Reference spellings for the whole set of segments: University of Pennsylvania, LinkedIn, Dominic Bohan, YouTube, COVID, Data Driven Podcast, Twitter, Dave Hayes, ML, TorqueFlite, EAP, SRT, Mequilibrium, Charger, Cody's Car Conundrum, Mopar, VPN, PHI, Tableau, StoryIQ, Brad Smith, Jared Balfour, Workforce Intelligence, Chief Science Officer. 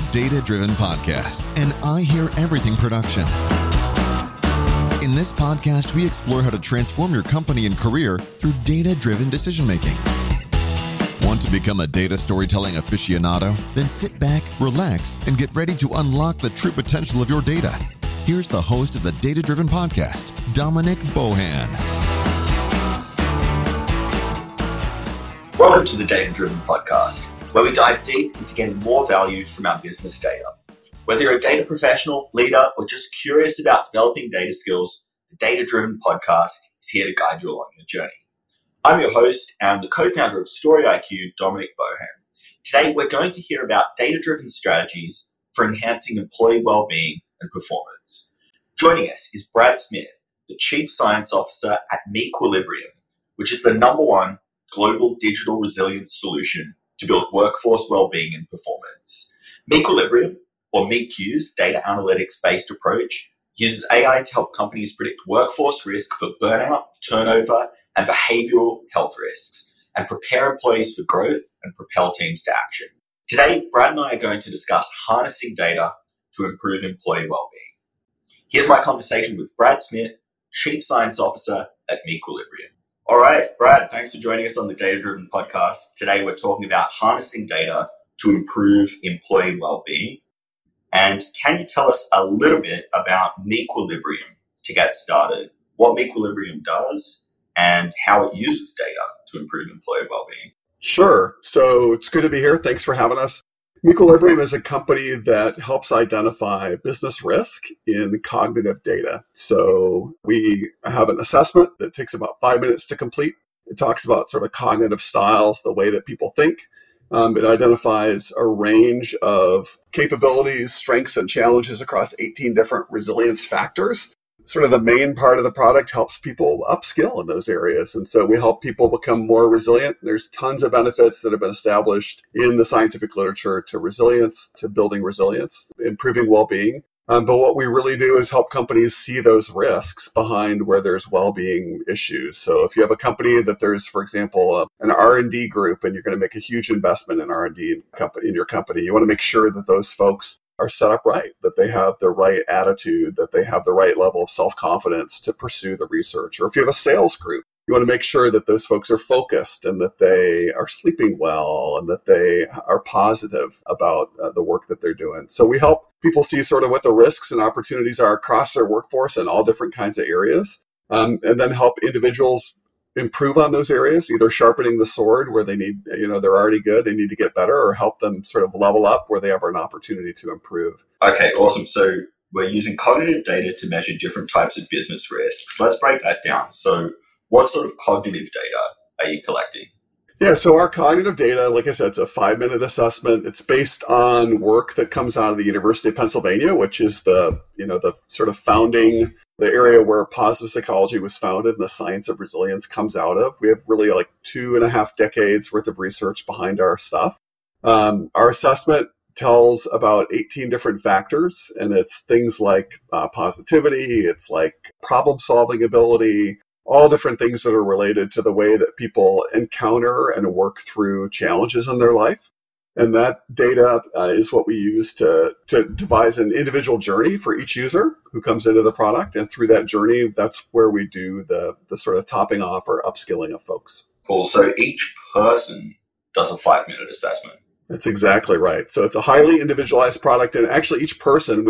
the Data Driven Podcast, and I Hear Everything production. In this podcast, we explore how to transform your company and career through data-driven decision-making. Want to become a data storytelling aficionado? Then sit back, relax, and get ready to unlock the true potential of your data. Here's the host of the Data Driven Podcast, Dominic Bohan. Welcome to the Data Driven Podcast, where we dive deep into getting more value from our business data. Whether you're a data professional, leader, or just curious about developing data skills, the Data Driven Podcast is here to guide you along your journey. I'm your host and the co-founder of StoryIQ, Dominic Bohan. Today, we're going to hear about data-driven strategies for enhancing employee well-being and performance. Joining us is Brad Smith, the Chief Science Officer at Mequilibrium, which is the number one global digital resilience solution to build workforce well-being and performance. Mequilibrium, or MEQ's data analytics-based approach, uses AI to help companies predict workforce risk for burnout, turnover, and behavioral health risks, and prepare employees for growth and propel teams to action. Today, Brad and I are going to discuss harnessing data to improve employee well-being. Here's my conversation with Brad Smith, Chief Science Officer at Mequilibrium. All right, Brad, thanks for joining us on the Data Driven Podcast. Today, we're talking about harnessing data to improve employee well-being. And can you tell us a little bit about Mequilibrium to get started? What Mequilibrium does, and how it uses data to improve employee well-being. Sure. So it's good to be here. Thanks for having us. Mequilibrium is a company that helps identify business risk in cognitive data. So we have an assessment that takes about 5 minutes to complete. It talks about sort of cognitive styles, the way that people think. It identifies a range of capabilities, strengths, and challenges across 18 different resilience factors. Sort of the main part of the product helps people upskill in those areas. And so we help people become more resilient. There's tons of benefits that have been established in the scientific literature to resilience, to building resilience, improving well-being. But what we really do is help companies see those risks behind where there's well-being issues. So if you have a company that there's, for example, an R&D group, and you're going to make a huge investment in R&D in your company, you want to make sure that those folks are set up right, that they have the right attitude, that they have the right level of self-confidence to pursue the research. Or if you have a sales group, you want to make sure that those folks are focused and that they are sleeping well and that they are positive about the work that they're doing. So we help people see sort of what the risks and opportunities are across their workforce in all different kinds of areas, and then help individuals improve on those areas, either sharpening the sword where they need, they're already good, they need to get better, or help them sort of level up where they have an opportunity to improve. Okay, awesome. So we're using cognitive data to measure different types of business risks. Let's break that down. So what sort of cognitive data are you collecting? Yeah, so our cognitive data, like I said, it's a 5-minute assessment. It's based on work that comes out of the University of Pennsylvania, which is the sort of founding, the area where positive psychology was founded and the science of resilience comes out of. We have really like 2.5 decades worth of research behind our stuff. Our assessment tells about 18 different factors, and it's things like positivity, it's like problem-solving ability, all different things that are related to the way that people encounter and work through challenges in their life. And that data is what we use to devise an individual journey for each user who comes into the product. And through that journey, that's where we do the sort of topping off or upskilling of folks. Cool. So each person does a 5-minute assessment. That's exactly right. So it's a highly individualized product. And actually each person,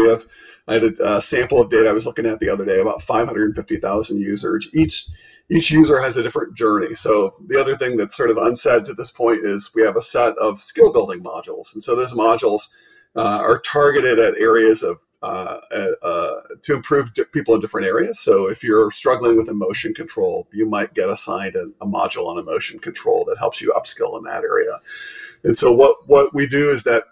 I had a sample of data I was looking at the other day, about 550,000 users. Each user has a different journey. So the other thing that's sort of unsaid to this point is we have a set of skill building modules. And so those modules are targeted at areas of to improve people in different areas. So if you're struggling with emotion control, you might get assigned a module on emotion control that helps you upskill in that area. And so what we do is that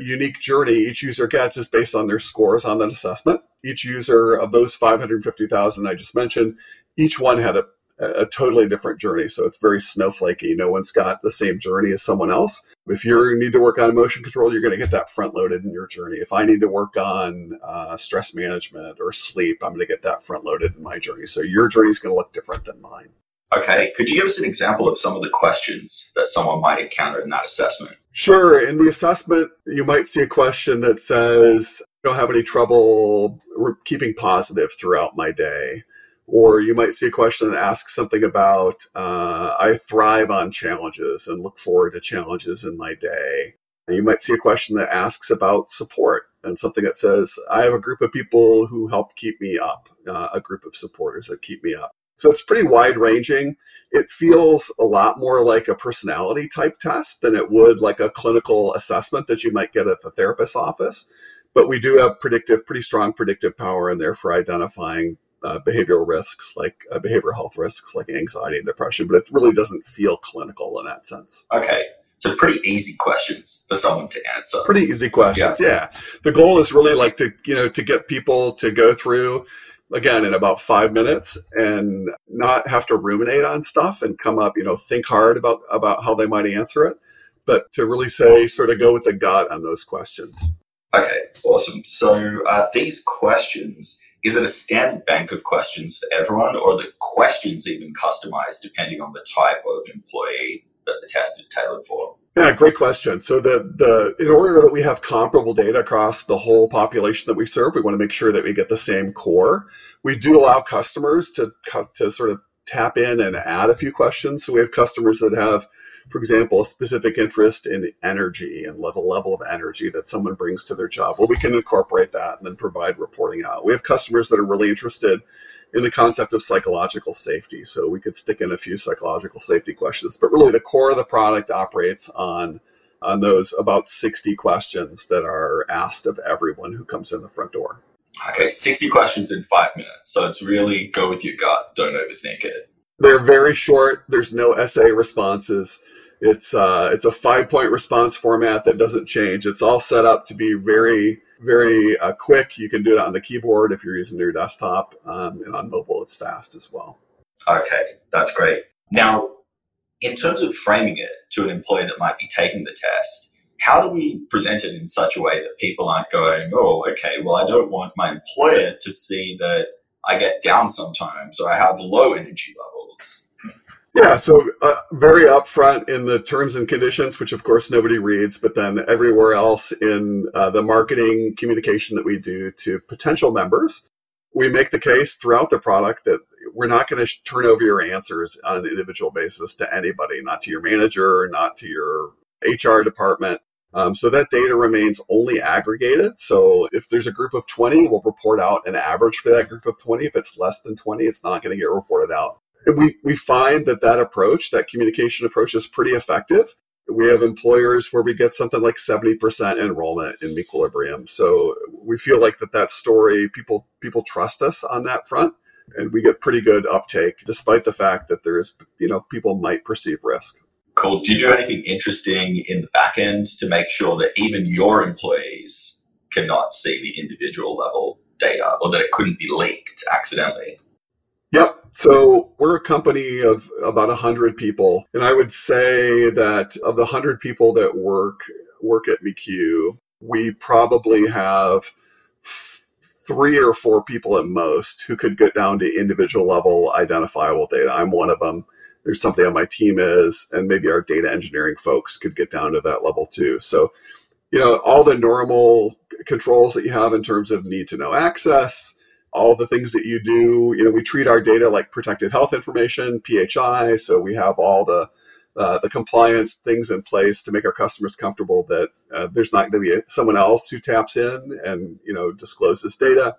unique journey each user gets is based on their scores on that assessment. Each user of those 550,000 I just mentioned, each one had a totally different journey. So it's very snowflakey. No one's got the same journey as someone else. If you need to work on emotion control, you're going to get that front loaded in your journey. If I need to work on stress management or sleep, I'm going to get that front loaded in my journey. So your journey is going to look different than mine. Okay, could you give us an example of some of the questions that someone might encounter in that assessment? Sure. In the assessment, you might see a question that says, I don't have any trouble keeping positive throughout my day. Or you might see a question that asks something about, I thrive on challenges and look forward to challenges in my day. And you might see a question that asks about support and something that says, I have a group of people who help keep me up, a group of supporters that keep me up. So it's pretty wide ranging. It feels a lot more like a personality type test than it would like a clinical assessment that you might get at the therapist's office. But we do have pretty strong predictive power in there for identifying behavioral risks, like behavioral health risks, like anxiety and depression, but it really doesn't feel clinical in that sense. Okay. So pretty easy questions for someone to answer. Pretty easy questions, yeah. The goal is really like to get people to go through, again, in about 5 minutes and not have to ruminate on stuff and come up, think hard about how they might answer it, but to really say, sort of go with the gut on those questions. Okay, awesome. So these questions, is it a standard bank of questions for everyone, or are the questions even customized depending on the type of employee that the test is tailored for? Yeah, great question. So in order that we have comparable data across the whole population that we serve, we want to make sure that we get the same core. We do allow customers to sort of tap in and add a few questions. So we have customers that have, for example, a specific interest in energy and the level of energy that someone brings to their job. Well, we can incorporate that and then provide reporting out. We have customers that are really interested in the concept of psychological safety. So we could stick in a few psychological safety questions, but really the core of the product operates on those about 60 questions that are asked of everyone who comes in the front door. Okay, 60 questions in 5 minutes. So it's really go with your gut. Don't overthink it. They're very short. There's no essay responses. It's a 5-point response format that doesn't change. It's all set up to be very, very quick. You can do it on the keyboard if you're using your desktop, and on mobile, it's fast as well. Okay, that's great. Now, in terms of framing it to an employee that might be taking the test, how do we present it in such a way that people aren't going, oh, okay, well, I don't want my employer to see that I get down sometimes or I have low energy levels? Yeah, so very upfront in the terms and conditions, which of course nobody reads, but then everywhere else in the marketing communication that we do to potential members, we make the case throughout the product that we're not going to turn over your answers on an individual basis to anybody, not to your manager, not to your HR department. So that data remains only aggregated. So if there's a group of 20, we'll report out an average for that group of 20. If it's less than 20, it's not going to get reported out. And we find that approach, that communication approach, is pretty effective. We have employers where we get something like 70% enrollment in Mequilibrium. So we feel like that story, people trust us on that front, and we get pretty good uptake, despite the fact that there's, people might perceive risk. Cool. Do you do anything interesting in the back end to make sure that even your employees cannot see the individual level data, or that it couldn't be leaked accidentally? Yep. So we're a company of about 100 people. And I would say that of the 100 people that work at MeQ, we probably have 3 or 4 people at most who could get down to individual level identifiable data. I'm one of them. There's somebody on my team is, and maybe our data engineering folks could get down to that level too. So, all the normal controls that you have in terms of need to know access, all the things that you do, we treat our data like protected health information, PHI. So we have all the compliance things in place to make our customers comfortable that there's not going to be someone else who taps in and, discloses data.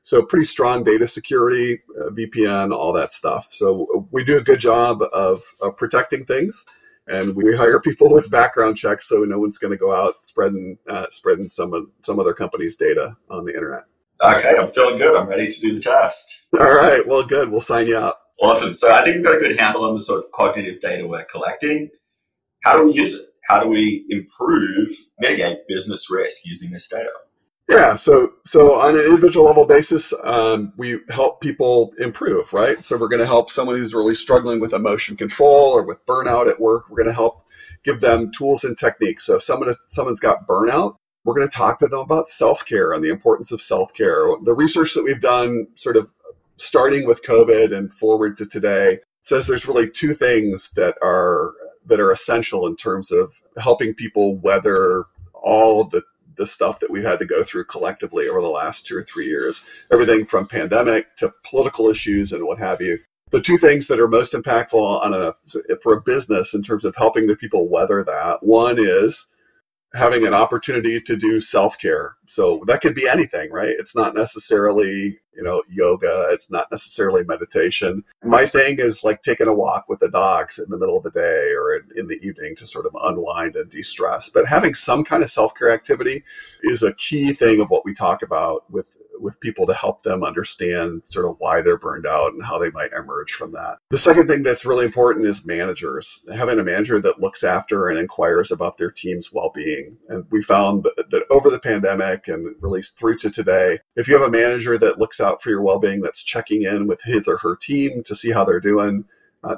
So pretty strong data security, VPN, all that stuff. So we do a good job of protecting things, and we hire people with background checks so no one's going to go out spreading some other company's data on the internet. Okay, I'm feeling good. I'm ready to do the test. All right, well, good. We'll sign you up. Awesome. So I think we've got a good handle on the sort of cognitive data we're collecting. How do we use it? How do we mitigate business risk using this data? Yeah, so on an individual level basis, we help people improve, right? So we're going to help someone who's really struggling with emotion control or with burnout at work. We're going to help give them tools and techniques. So if someone's got burnout, we're going to talk to them about self-care and the importance of self-care. The research that we've done, sort of starting with COVID and forward to today, says there's really two things that are essential in terms of helping people weather all of the stuff that we've had to go through collectively over the last 2 or 3 years, everything from pandemic to political issues and what have you. The two things that are most impactful for a business in terms of helping the people weather that, one is having an opportunity to do self-care. So that could be anything, right? It's not necessarily, yoga. It's not necessarily meditation. My thing is like taking a walk with the dogs in the middle of the day or in the evening to sort of unwind and de-stress. But having some kind of self-care activity is a key thing of what we talk about with people to help them understand sort of why they're burned out and how they might emerge from that. The second thing that's really important is managers. Having a manager that looks after and inquires about their team's well-being. And we found that over the pandemic and really through to today, if you have a manager that looks out for your well-being, that's checking in with his or her team to see how they're doing,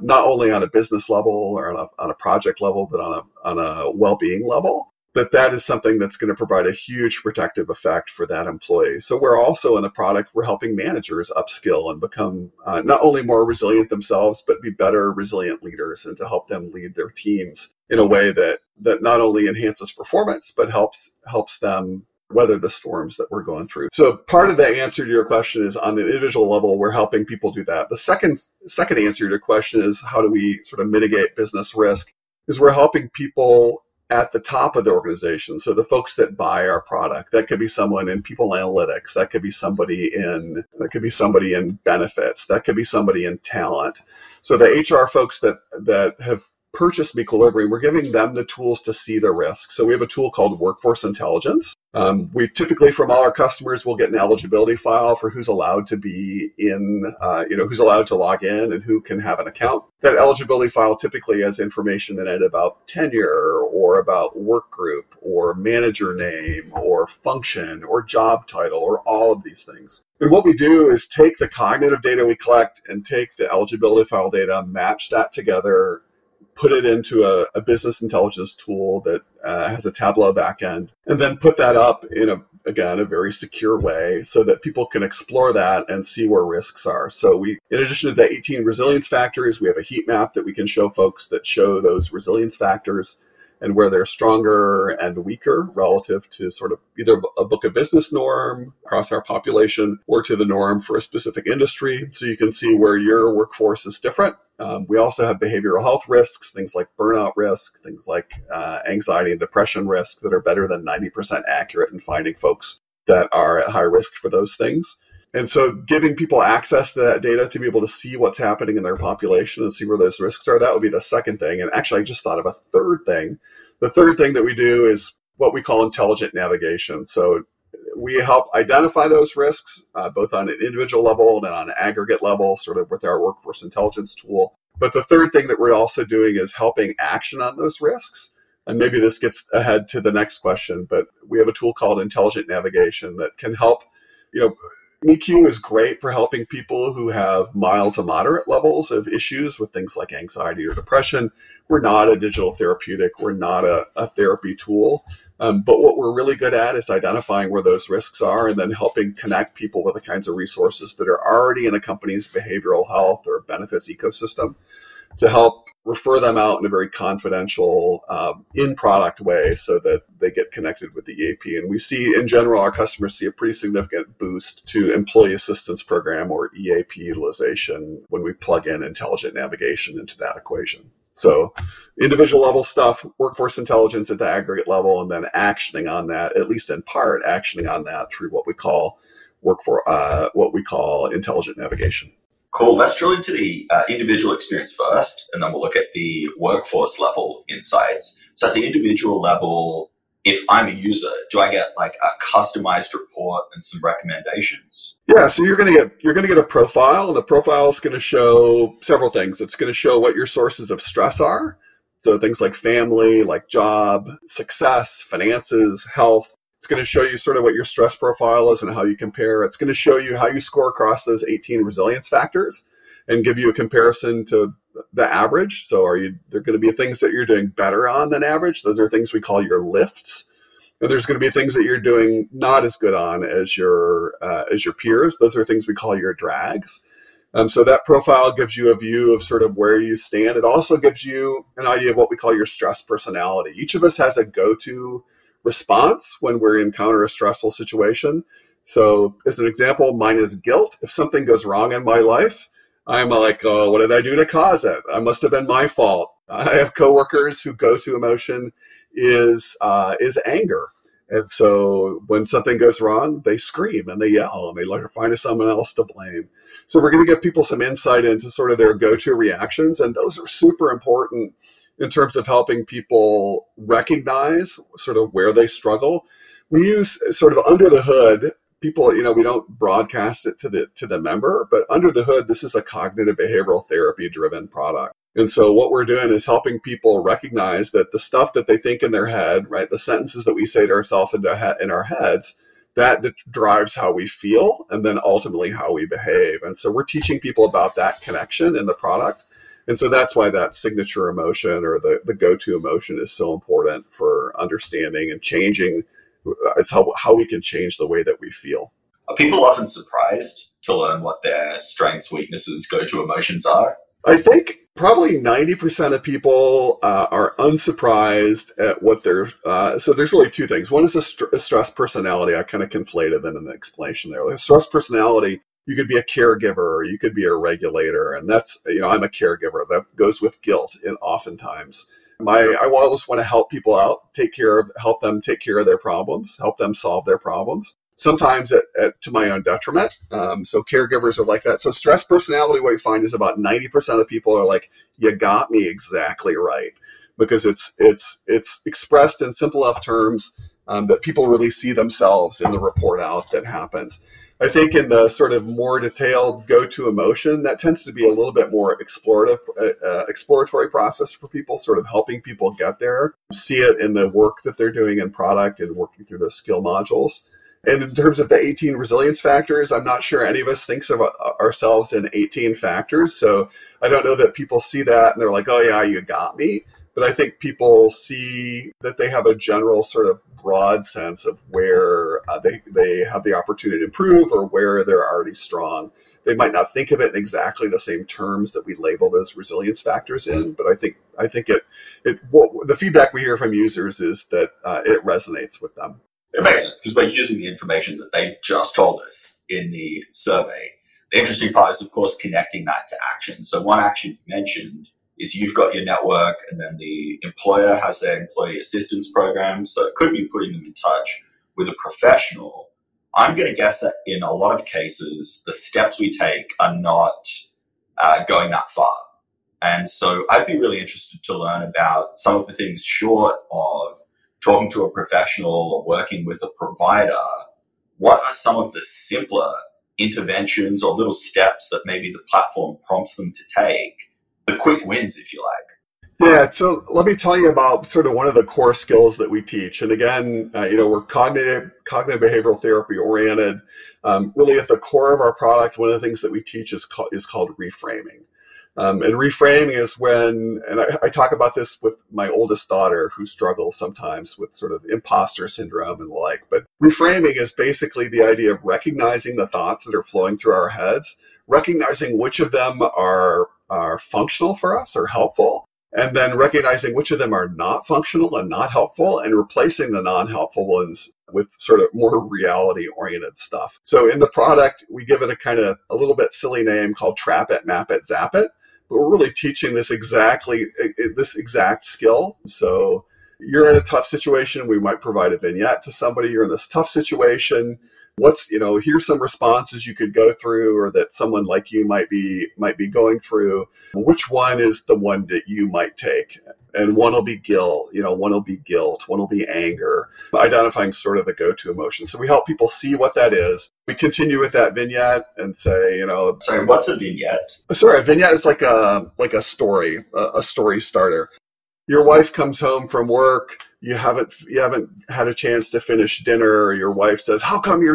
not only on a business level or on a project level, but on a well-being level, that is something that's going to provide a huge protective effect for that employee. So we're also in the product, we're helping managers upskill and become not only more resilient themselves, but be better resilient leaders, and to help them lead their teams in a way that not only enhances performance, but helps them weather the storms that we're going through. So part of the answer to your question is on the individual level, we're helping people do that. The second answer to your question is how do we sort of mitigate business risk is we're helping people at the top of the organization. So the folks that buy our product, that could be someone in people analytics, that could be somebody in benefits, that could be somebody in talent. So the HR folks that have purchased Mequilibrium, we're giving them the tools to see the risk. So we have a tool called Workforce Intelligence. We typically, from all our customers, will get an eligibility file for who's allowed to be in, who's allowed to log in and who can have an account. That eligibility file typically has information in it about tenure or about work group or manager name or function or job title or all of these things. And what we do is take the cognitive data we collect and take the eligibility file data, match that together, put it into a business intelligence tool that has a Tableau backend, and then put that up in a very secure way so that people can explore that and see where risks are. So we, in addition to the 18 resilience factors, we have a heat map that we can show folks that show those resilience factors and where they're stronger and weaker relative to sort of either a book of business norm across our population or to the norm for a specific industry. So you can see where your workforce is different. We also have behavioral health risks, things like burnout risk, things like anxiety and depression risk that are better than 90% accurate in finding folks that are at high risk for those things. And so giving people access to that data to be able to see what's happening in their population and see where those risks are, that would be the second thing. And actually, I just thought of a third thing. The third thing that we do is what we call intelligent navigation. So we help identify those risks, both on an individual level and on an aggregate level, sort of with our workforce intelligence tool. But the third thing that we're also doing is helping action on those risks. And maybe this gets ahead to the next question, but we have a tool called intelligent navigation that can help, EQ is great for helping people who have mild to moderate levels of issues with things like anxiety or depression. We're not a digital therapeutic. We're not a therapy tool. But what we're really good at is identifying where those risks are and then helping connect people with the kinds of resources that are already in a company's behavioral health or benefits ecosystem to help refer them out in a very confidential, in-product way so that they get connected with the EAP. And we see, in general, our customers see a pretty significant boost to employee assistance program or EAP utilization when we plug in intelligent navigation into that equation. So individual level stuff, workforce intelligence at the aggregate level, and then actioning on that, at least in part, actioning on that through what we call intelligent navigation. Cool. Let's drill into the individual experience first, and then we'll look at the workforce level insights. So at the individual level, if I'm a user, do I get like a customized report and some recommendations? Yeah. So you're going to get a profile, and the profile is going to show several things. It's going to show what your sources of stress are. So things like family, like job, success, finances, health. It's going to show you sort of what your stress profile is and how you compare. It's going to show you how you score across those 18 resilience factors and give you a comparison to the average. So there are going to be things that you're doing better on than average. Those are things we call your lifts. And there's going to be things that you're doing not as good on as your peers. Those are things we call your drags. So that profile gives you a view of sort of where you stand. It also gives you an idea of what we call your stress personality. Each of us has a go-to response when we encounter a stressful situation. So as an example, mine is guilt. If something goes wrong in my life, I'm like, oh, what did I do to cause it? It must have been my fault. I have coworkers who go-to emotion is anger. And so when something goes wrong, they scream and they yell and they look to find someone else to blame. So we're going to give people some insight into sort of their go-to reactions. And those are super important in terms of helping people recognize sort of where they struggle. We use sort of under the hood, people, you know, we don't broadcast it to the member, but under the hood, this is a cognitive behavioral therapy driven product. And so what we're doing is helping people recognize that the stuff that they think in their head, right, the sentences that we say to ourselves in our heads, that drives how we feel and then ultimately how we behave. And so we're teaching people about that connection in the product. And so that's why that signature emotion or the go-to emotion is so important for understanding and changing. It's how we can change the way that we feel. Are people often surprised to learn what their strengths, weaknesses, go-to emotions are? I think probably 90% of people are unsurprised at what they're, so there's really two things. One is a stress personality. I kind of conflated them in the explanation there. Like stress personality, you could be a caregiver, or you could be a regulator. And that's, you know, I'm a caregiver. That goes with guilt. And oftentimes I always want to help people out, help them take care of their problems, help them solve their problems. Sometimes to my own detriment. So caregivers are like that. So stress personality, what you find is about 90% of people are like, you got me exactly right. Because it's expressed in simple enough terms that people really see themselves in the report out that happens. I think in the sort of more detailed go-to emotion, that tends to be a little bit more exploratory process for people, sort of helping people get there, see it in the work that they're doing in product and working through those skill modules. And in terms of the 18 resilience factors, I'm not sure any of us thinks of ourselves in 18 factors. So I don't know that people see that and they're like, oh yeah, you got me. But I think people see that they have a general sort of broad sense of where they have the opportunity to improve or where they're already strong. They might not think of it in exactly the same terms that we label those resilience factors in, but I think the feedback we hear from users is that it resonates with them. It makes sense because we're using the information that they've just told us in the survey. The interesting part is, of course, connecting that to action. So one action you mentioned is you've got your network and then the employer has their employee assistance program. So it could be putting them in touch with a professional. I'm going to guess that in a lot of cases, the steps we take are not going that far. And so I'd be really interested to learn about some of the things short of talking to a professional or working with a provider. What are some of the simpler interventions or little steps that maybe the platform prompts them to take? The quick wins, if you like. Yeah, so let me tell you about sort of one of the core skills that we teach. And again, we're cognitive behavioral therapy oriented. Really at the core of our product, one of the things that we teach is called reframing. And reframing is when, and I talk about this with my oldest daughter who struggles sometimes with sort of imposter syndrome and the like, but reframing is basically the idea of recognizing the thoughts that are flowing through our heads, recognizing which of them are functional for us or helpful, and then recognizing which of them are not functional and not helpful and replacing the non-helpful ones with sort of more reality-oriented stuff. So in the product, we give it a kind of a little bit silly name called Trap It, Map It, Zap It. But we're really teaching this exact skill. So you're in a tough situation. We might provide a vignette to somebody. You're in this tough situation. Here's some responses you could go through, or that someone like you might be going through. Which one is the one that you might take? And one will be guilt, one will be guilt, one will be anger, identifying sort of the go-to emotion. So we help people see what that is. We continue with that vignette and say, Sorry, what's a vignette? Sorry, a vignette is like a story, a story starter. Your wife comes home from work. You haven't had a chance to finish dinner. Or your wife says, "How come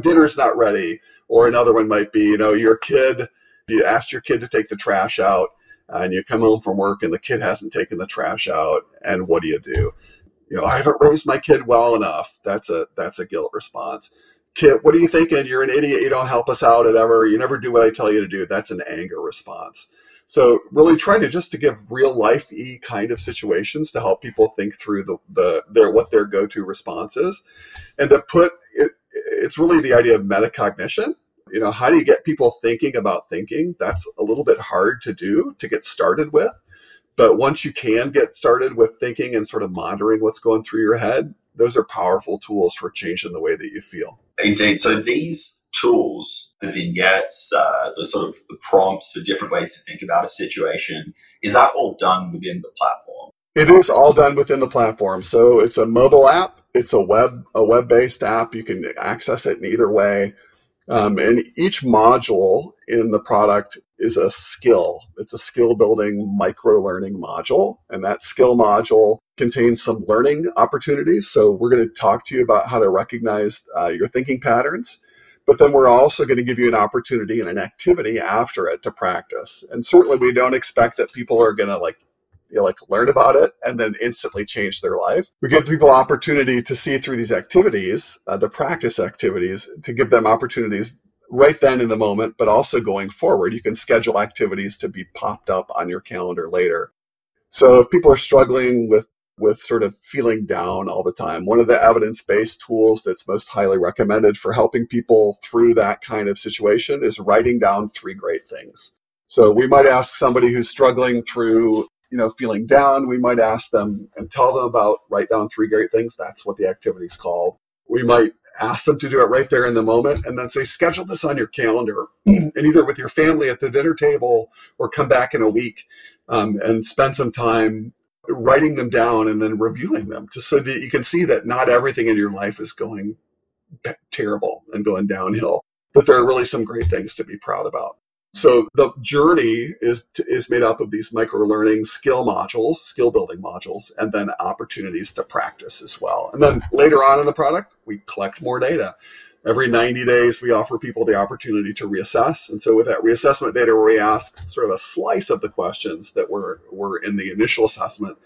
dinner's not ready?" Or another one might be, your kid. You asked your kid to take the trash out, and you come home from work and the kid hasn't taken the trash out. And what do? I haven't raised my kid well enough. That's a guilt response. Kit, what are you thinking? You're an idiot. You don't help us out at ever. You never do what I tell you to do. That's an anger response. So really trying to just to give real life-y kind of situations to help people think through their what their go-to response is. And to put it, it's really the idea of metacognition. You know, how do you get people thinking about thinking? That's a little bit hard to do to get started with. But once you can get started with thinking and sort of monitoring what's going through your head, those are powerful tools for changing the way that you feel. Indeed. So these tools, the vignettes, the sort of the prompts for different ways to think about a situation, is that all done within the platform? It is all done within the platform. So it's a mobile app. It's a web-based app. You can access it in either way. And each module in the product is a skill. It's a skill building micro learning module. And that skill module contains some learning opportunities. So we're going to talk to you about how to recognize your thinking patterns. But then we're also going to give you an opportunity and an activity after it to practice. And certainly we don't expect that people are going to learn about it and then instantly change their life. We give people opportunity to see through these activities, the practice activities, to give them opportunities right then in the moment, but also going forward. You can schedule activities to be popped up on your calendar later. So if people are struggling with sort of feeling down all the time, one of the evidence-based tools that's most highly recommended for helping people through that kind of situation is writing down 3 great things. So we might ask somebody who's struggling through feeling down, we might ask them and tell them about write down 3 great things. That's what the activity's called. We might ask them to do it right there in the moment and then say, schedule this on your calendar and either with your family at the dinner table or come back in a week and spend some time writing them down and then reviewing them just so that you can see that not everything in your life is going terrible and going downhill, but there are really some great things to be proud about. So the journey is made up of these micro-learning skill modules, skill-building modules, and then opportunities to practice as well. And then later on in the product, we collect more data. Every 90 days, we offer people the opportunity to reassess. And so with that reassessment data, where we ask sort of a slice of the questions that were in the initial assessment,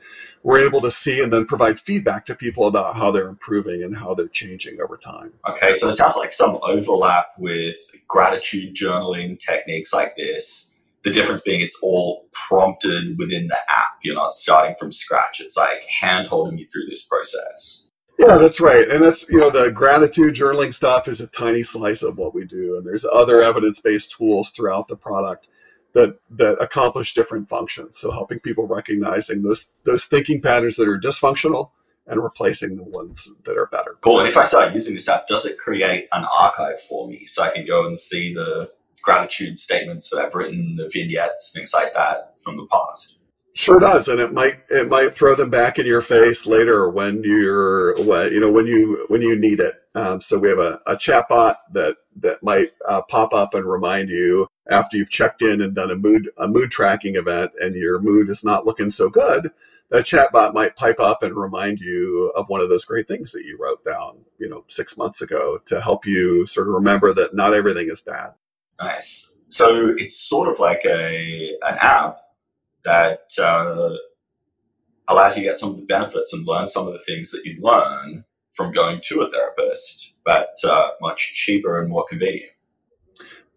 we're able to see and then provide feedback to people about how they're improving and how they're changing over time. Okay, so it sounds like some overlap with gratitude journaling techniques like this. The difference being it's all prompted within the app. You're not starting from scratch. It's like hand-holding you through this process. Yeah, that's right. And that's, the gratitude journaling stuff is a tiny slice of what we do. And there's other evidence-based tools throughout the product that accomplish different functions. So helping people recognizing those thinking patterns that are dysfunctional and replacing the ones that are better. Cool. And if I start using this app, does it create an archive for me so I can go and see the gratitude statements that I've written, the vignettes, things like that from the past? Sure does, and it might throw them back in your face later when you need it. So we have a chatbot that might pop up and remind you after you've checked in and done a mood tracking event, and your mood is not looking so good. That chatbot might pipe up and remind you of one of those great things that you wrote down, 6 months ago, to help you sort of remember that not everything is bad. Nice. So it's sort of like an app that allows you to get some of the benefits and learn some of the things that you learn from going to a therapist, but much cheaper and more convenient.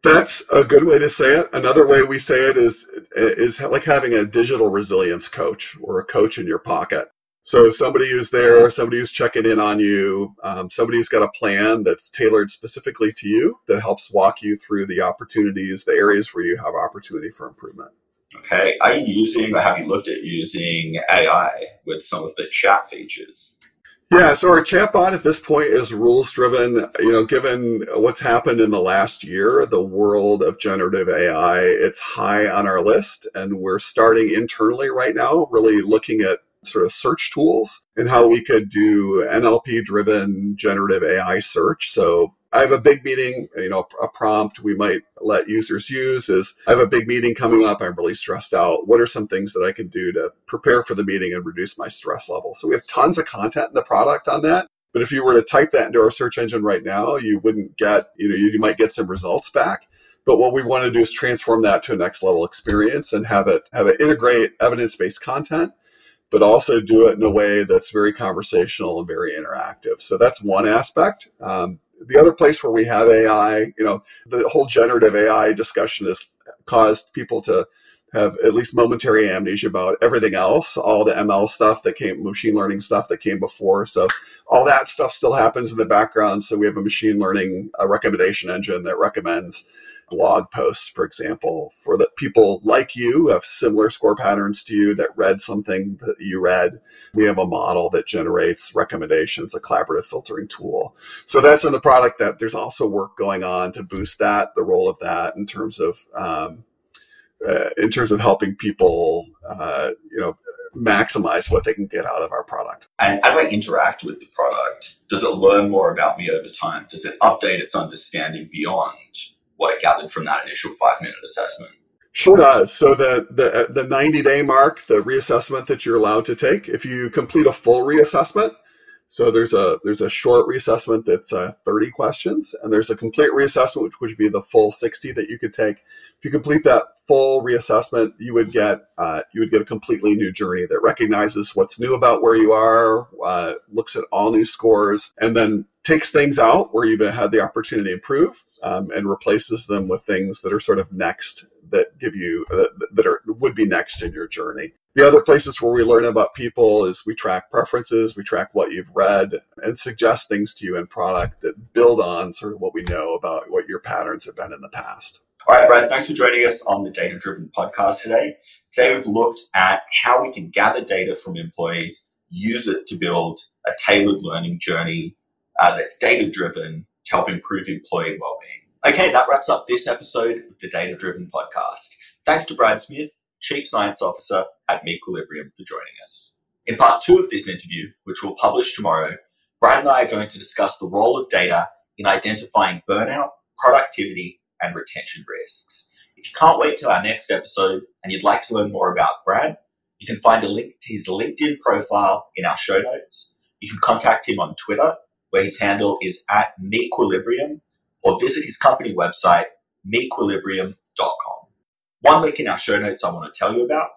That's a good way to say it. Another way we say it is like having a digital resilience coach or a coach in your pocket. So somebody who's there, somebody who's checking in on you, somebody who's got a plan that's tailored specifically to you that helps walk you through the opportunities, the areas where you have opportunity for improvement. Okay, are you using, or have you looked at using AI with some of the chat features? Yeah, so our chatbot at this point is rules-driven. Given what's happened in the last year, the world of generative AI, it's high on our list, and we're starting internally right now, really looking at sort of search tools and how we could do NLP-driven generative AI search. So I have a big meeting, a prompt we might let users use is, I have a big meeting coming up. I'm really stressed out. What are some things that I can do to prepare for the meeting and reduce my stress level? So we have tons of content in the product on that. But if you were to type that into our search engine right now, you wouldn't get, you might get some results back. But what we want to do is transform that to a next level experience and have it integrate evidence-based content, but also do it in a way that's very conversational and very interactive. So that's one aspect. The other place where we have AI, you know, the whole generative AI discussion has caused people to have at least momentary amnesia about everything else, all the ML stuff that came, machine learning stuff that came before. So all that stuff still happens in the background. So we have a machine learning recommendation engine that recommends blog posts, for example, for the people like you have similar score patterns to you that read something that you read. We have a model that generates recommendations, a collaborative filtering tool. So that's in the product. That there's also work going on to boost that, the role of that in terms of helping people, maximize what they can get out of our product. And as I interact with the product, does it learn more about me over time? Does it update its understanding beyond what it gathered from that initial 5-minute assessment? Sure does. So the 90-day mark, the reassessment that you're allowed to take, if you complete a full reassessment, so there's a short reassessment that's 30 questions, and there's a complete reassessment, which would be the full 60 that you could take. If you complete that full reassessment, you would get a completely new journey that recognizes what's new about where you are, looks at all new scores, and then takes things out where you've had the opportunity to improve, and replaces them with things that are sort of next, that give you that would be next in your journey. The other places where we learn about people is we track preferences, we track what you've read, and suggest things to you in product that build on sort of what we know about what your patterns have been in the past. All right, Brad, thanks for joining us on the Data Driven Podcast today. Today we've looked at how we can gather data from employees, use it to build a tailored learning journey that's data-driven to help improve employee well-being. Okay, that wraps up this episode of the Data Driven Podcast. Thanks to Brad Smith, Chief Science Officer at Mequilibrium, for joining us. In part 2 of this interview, which we'll publish tomorrow, Brad and I are going to discuss the role of data in identifying burnout, productivity, and retention risks. If you can't wait till our next episode and you'd like to learn more about Brad, you can find a link to his LinkedIn profile in our show notes. You can contact him on Twitter, where his handle is @Mequilibrium, or visit his company website, mequilibrium.com. One link in our show notes I want to tell you about.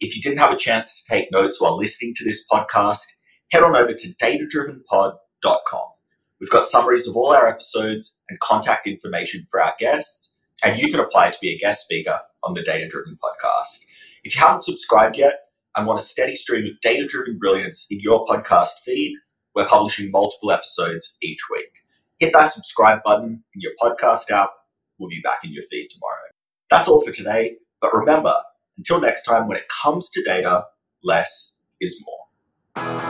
If you didn't have a chance to take notes while listening to this podcast, head on over to datadrivenpod.com. We've got summaries of all our episodes and contact information for our guests, and you can apply to be a guest speaker on the Data Driven Podcast. If you haven't subscribed yet and want a steady stream of data-driven brilliance in your podcast feed, we're publishing multiple episodes each week. Hit that subscribe button in your podcast app. We'll be back in your feed tomorrow. That's all for today, but remember, until next time, when it comes to data, less is more.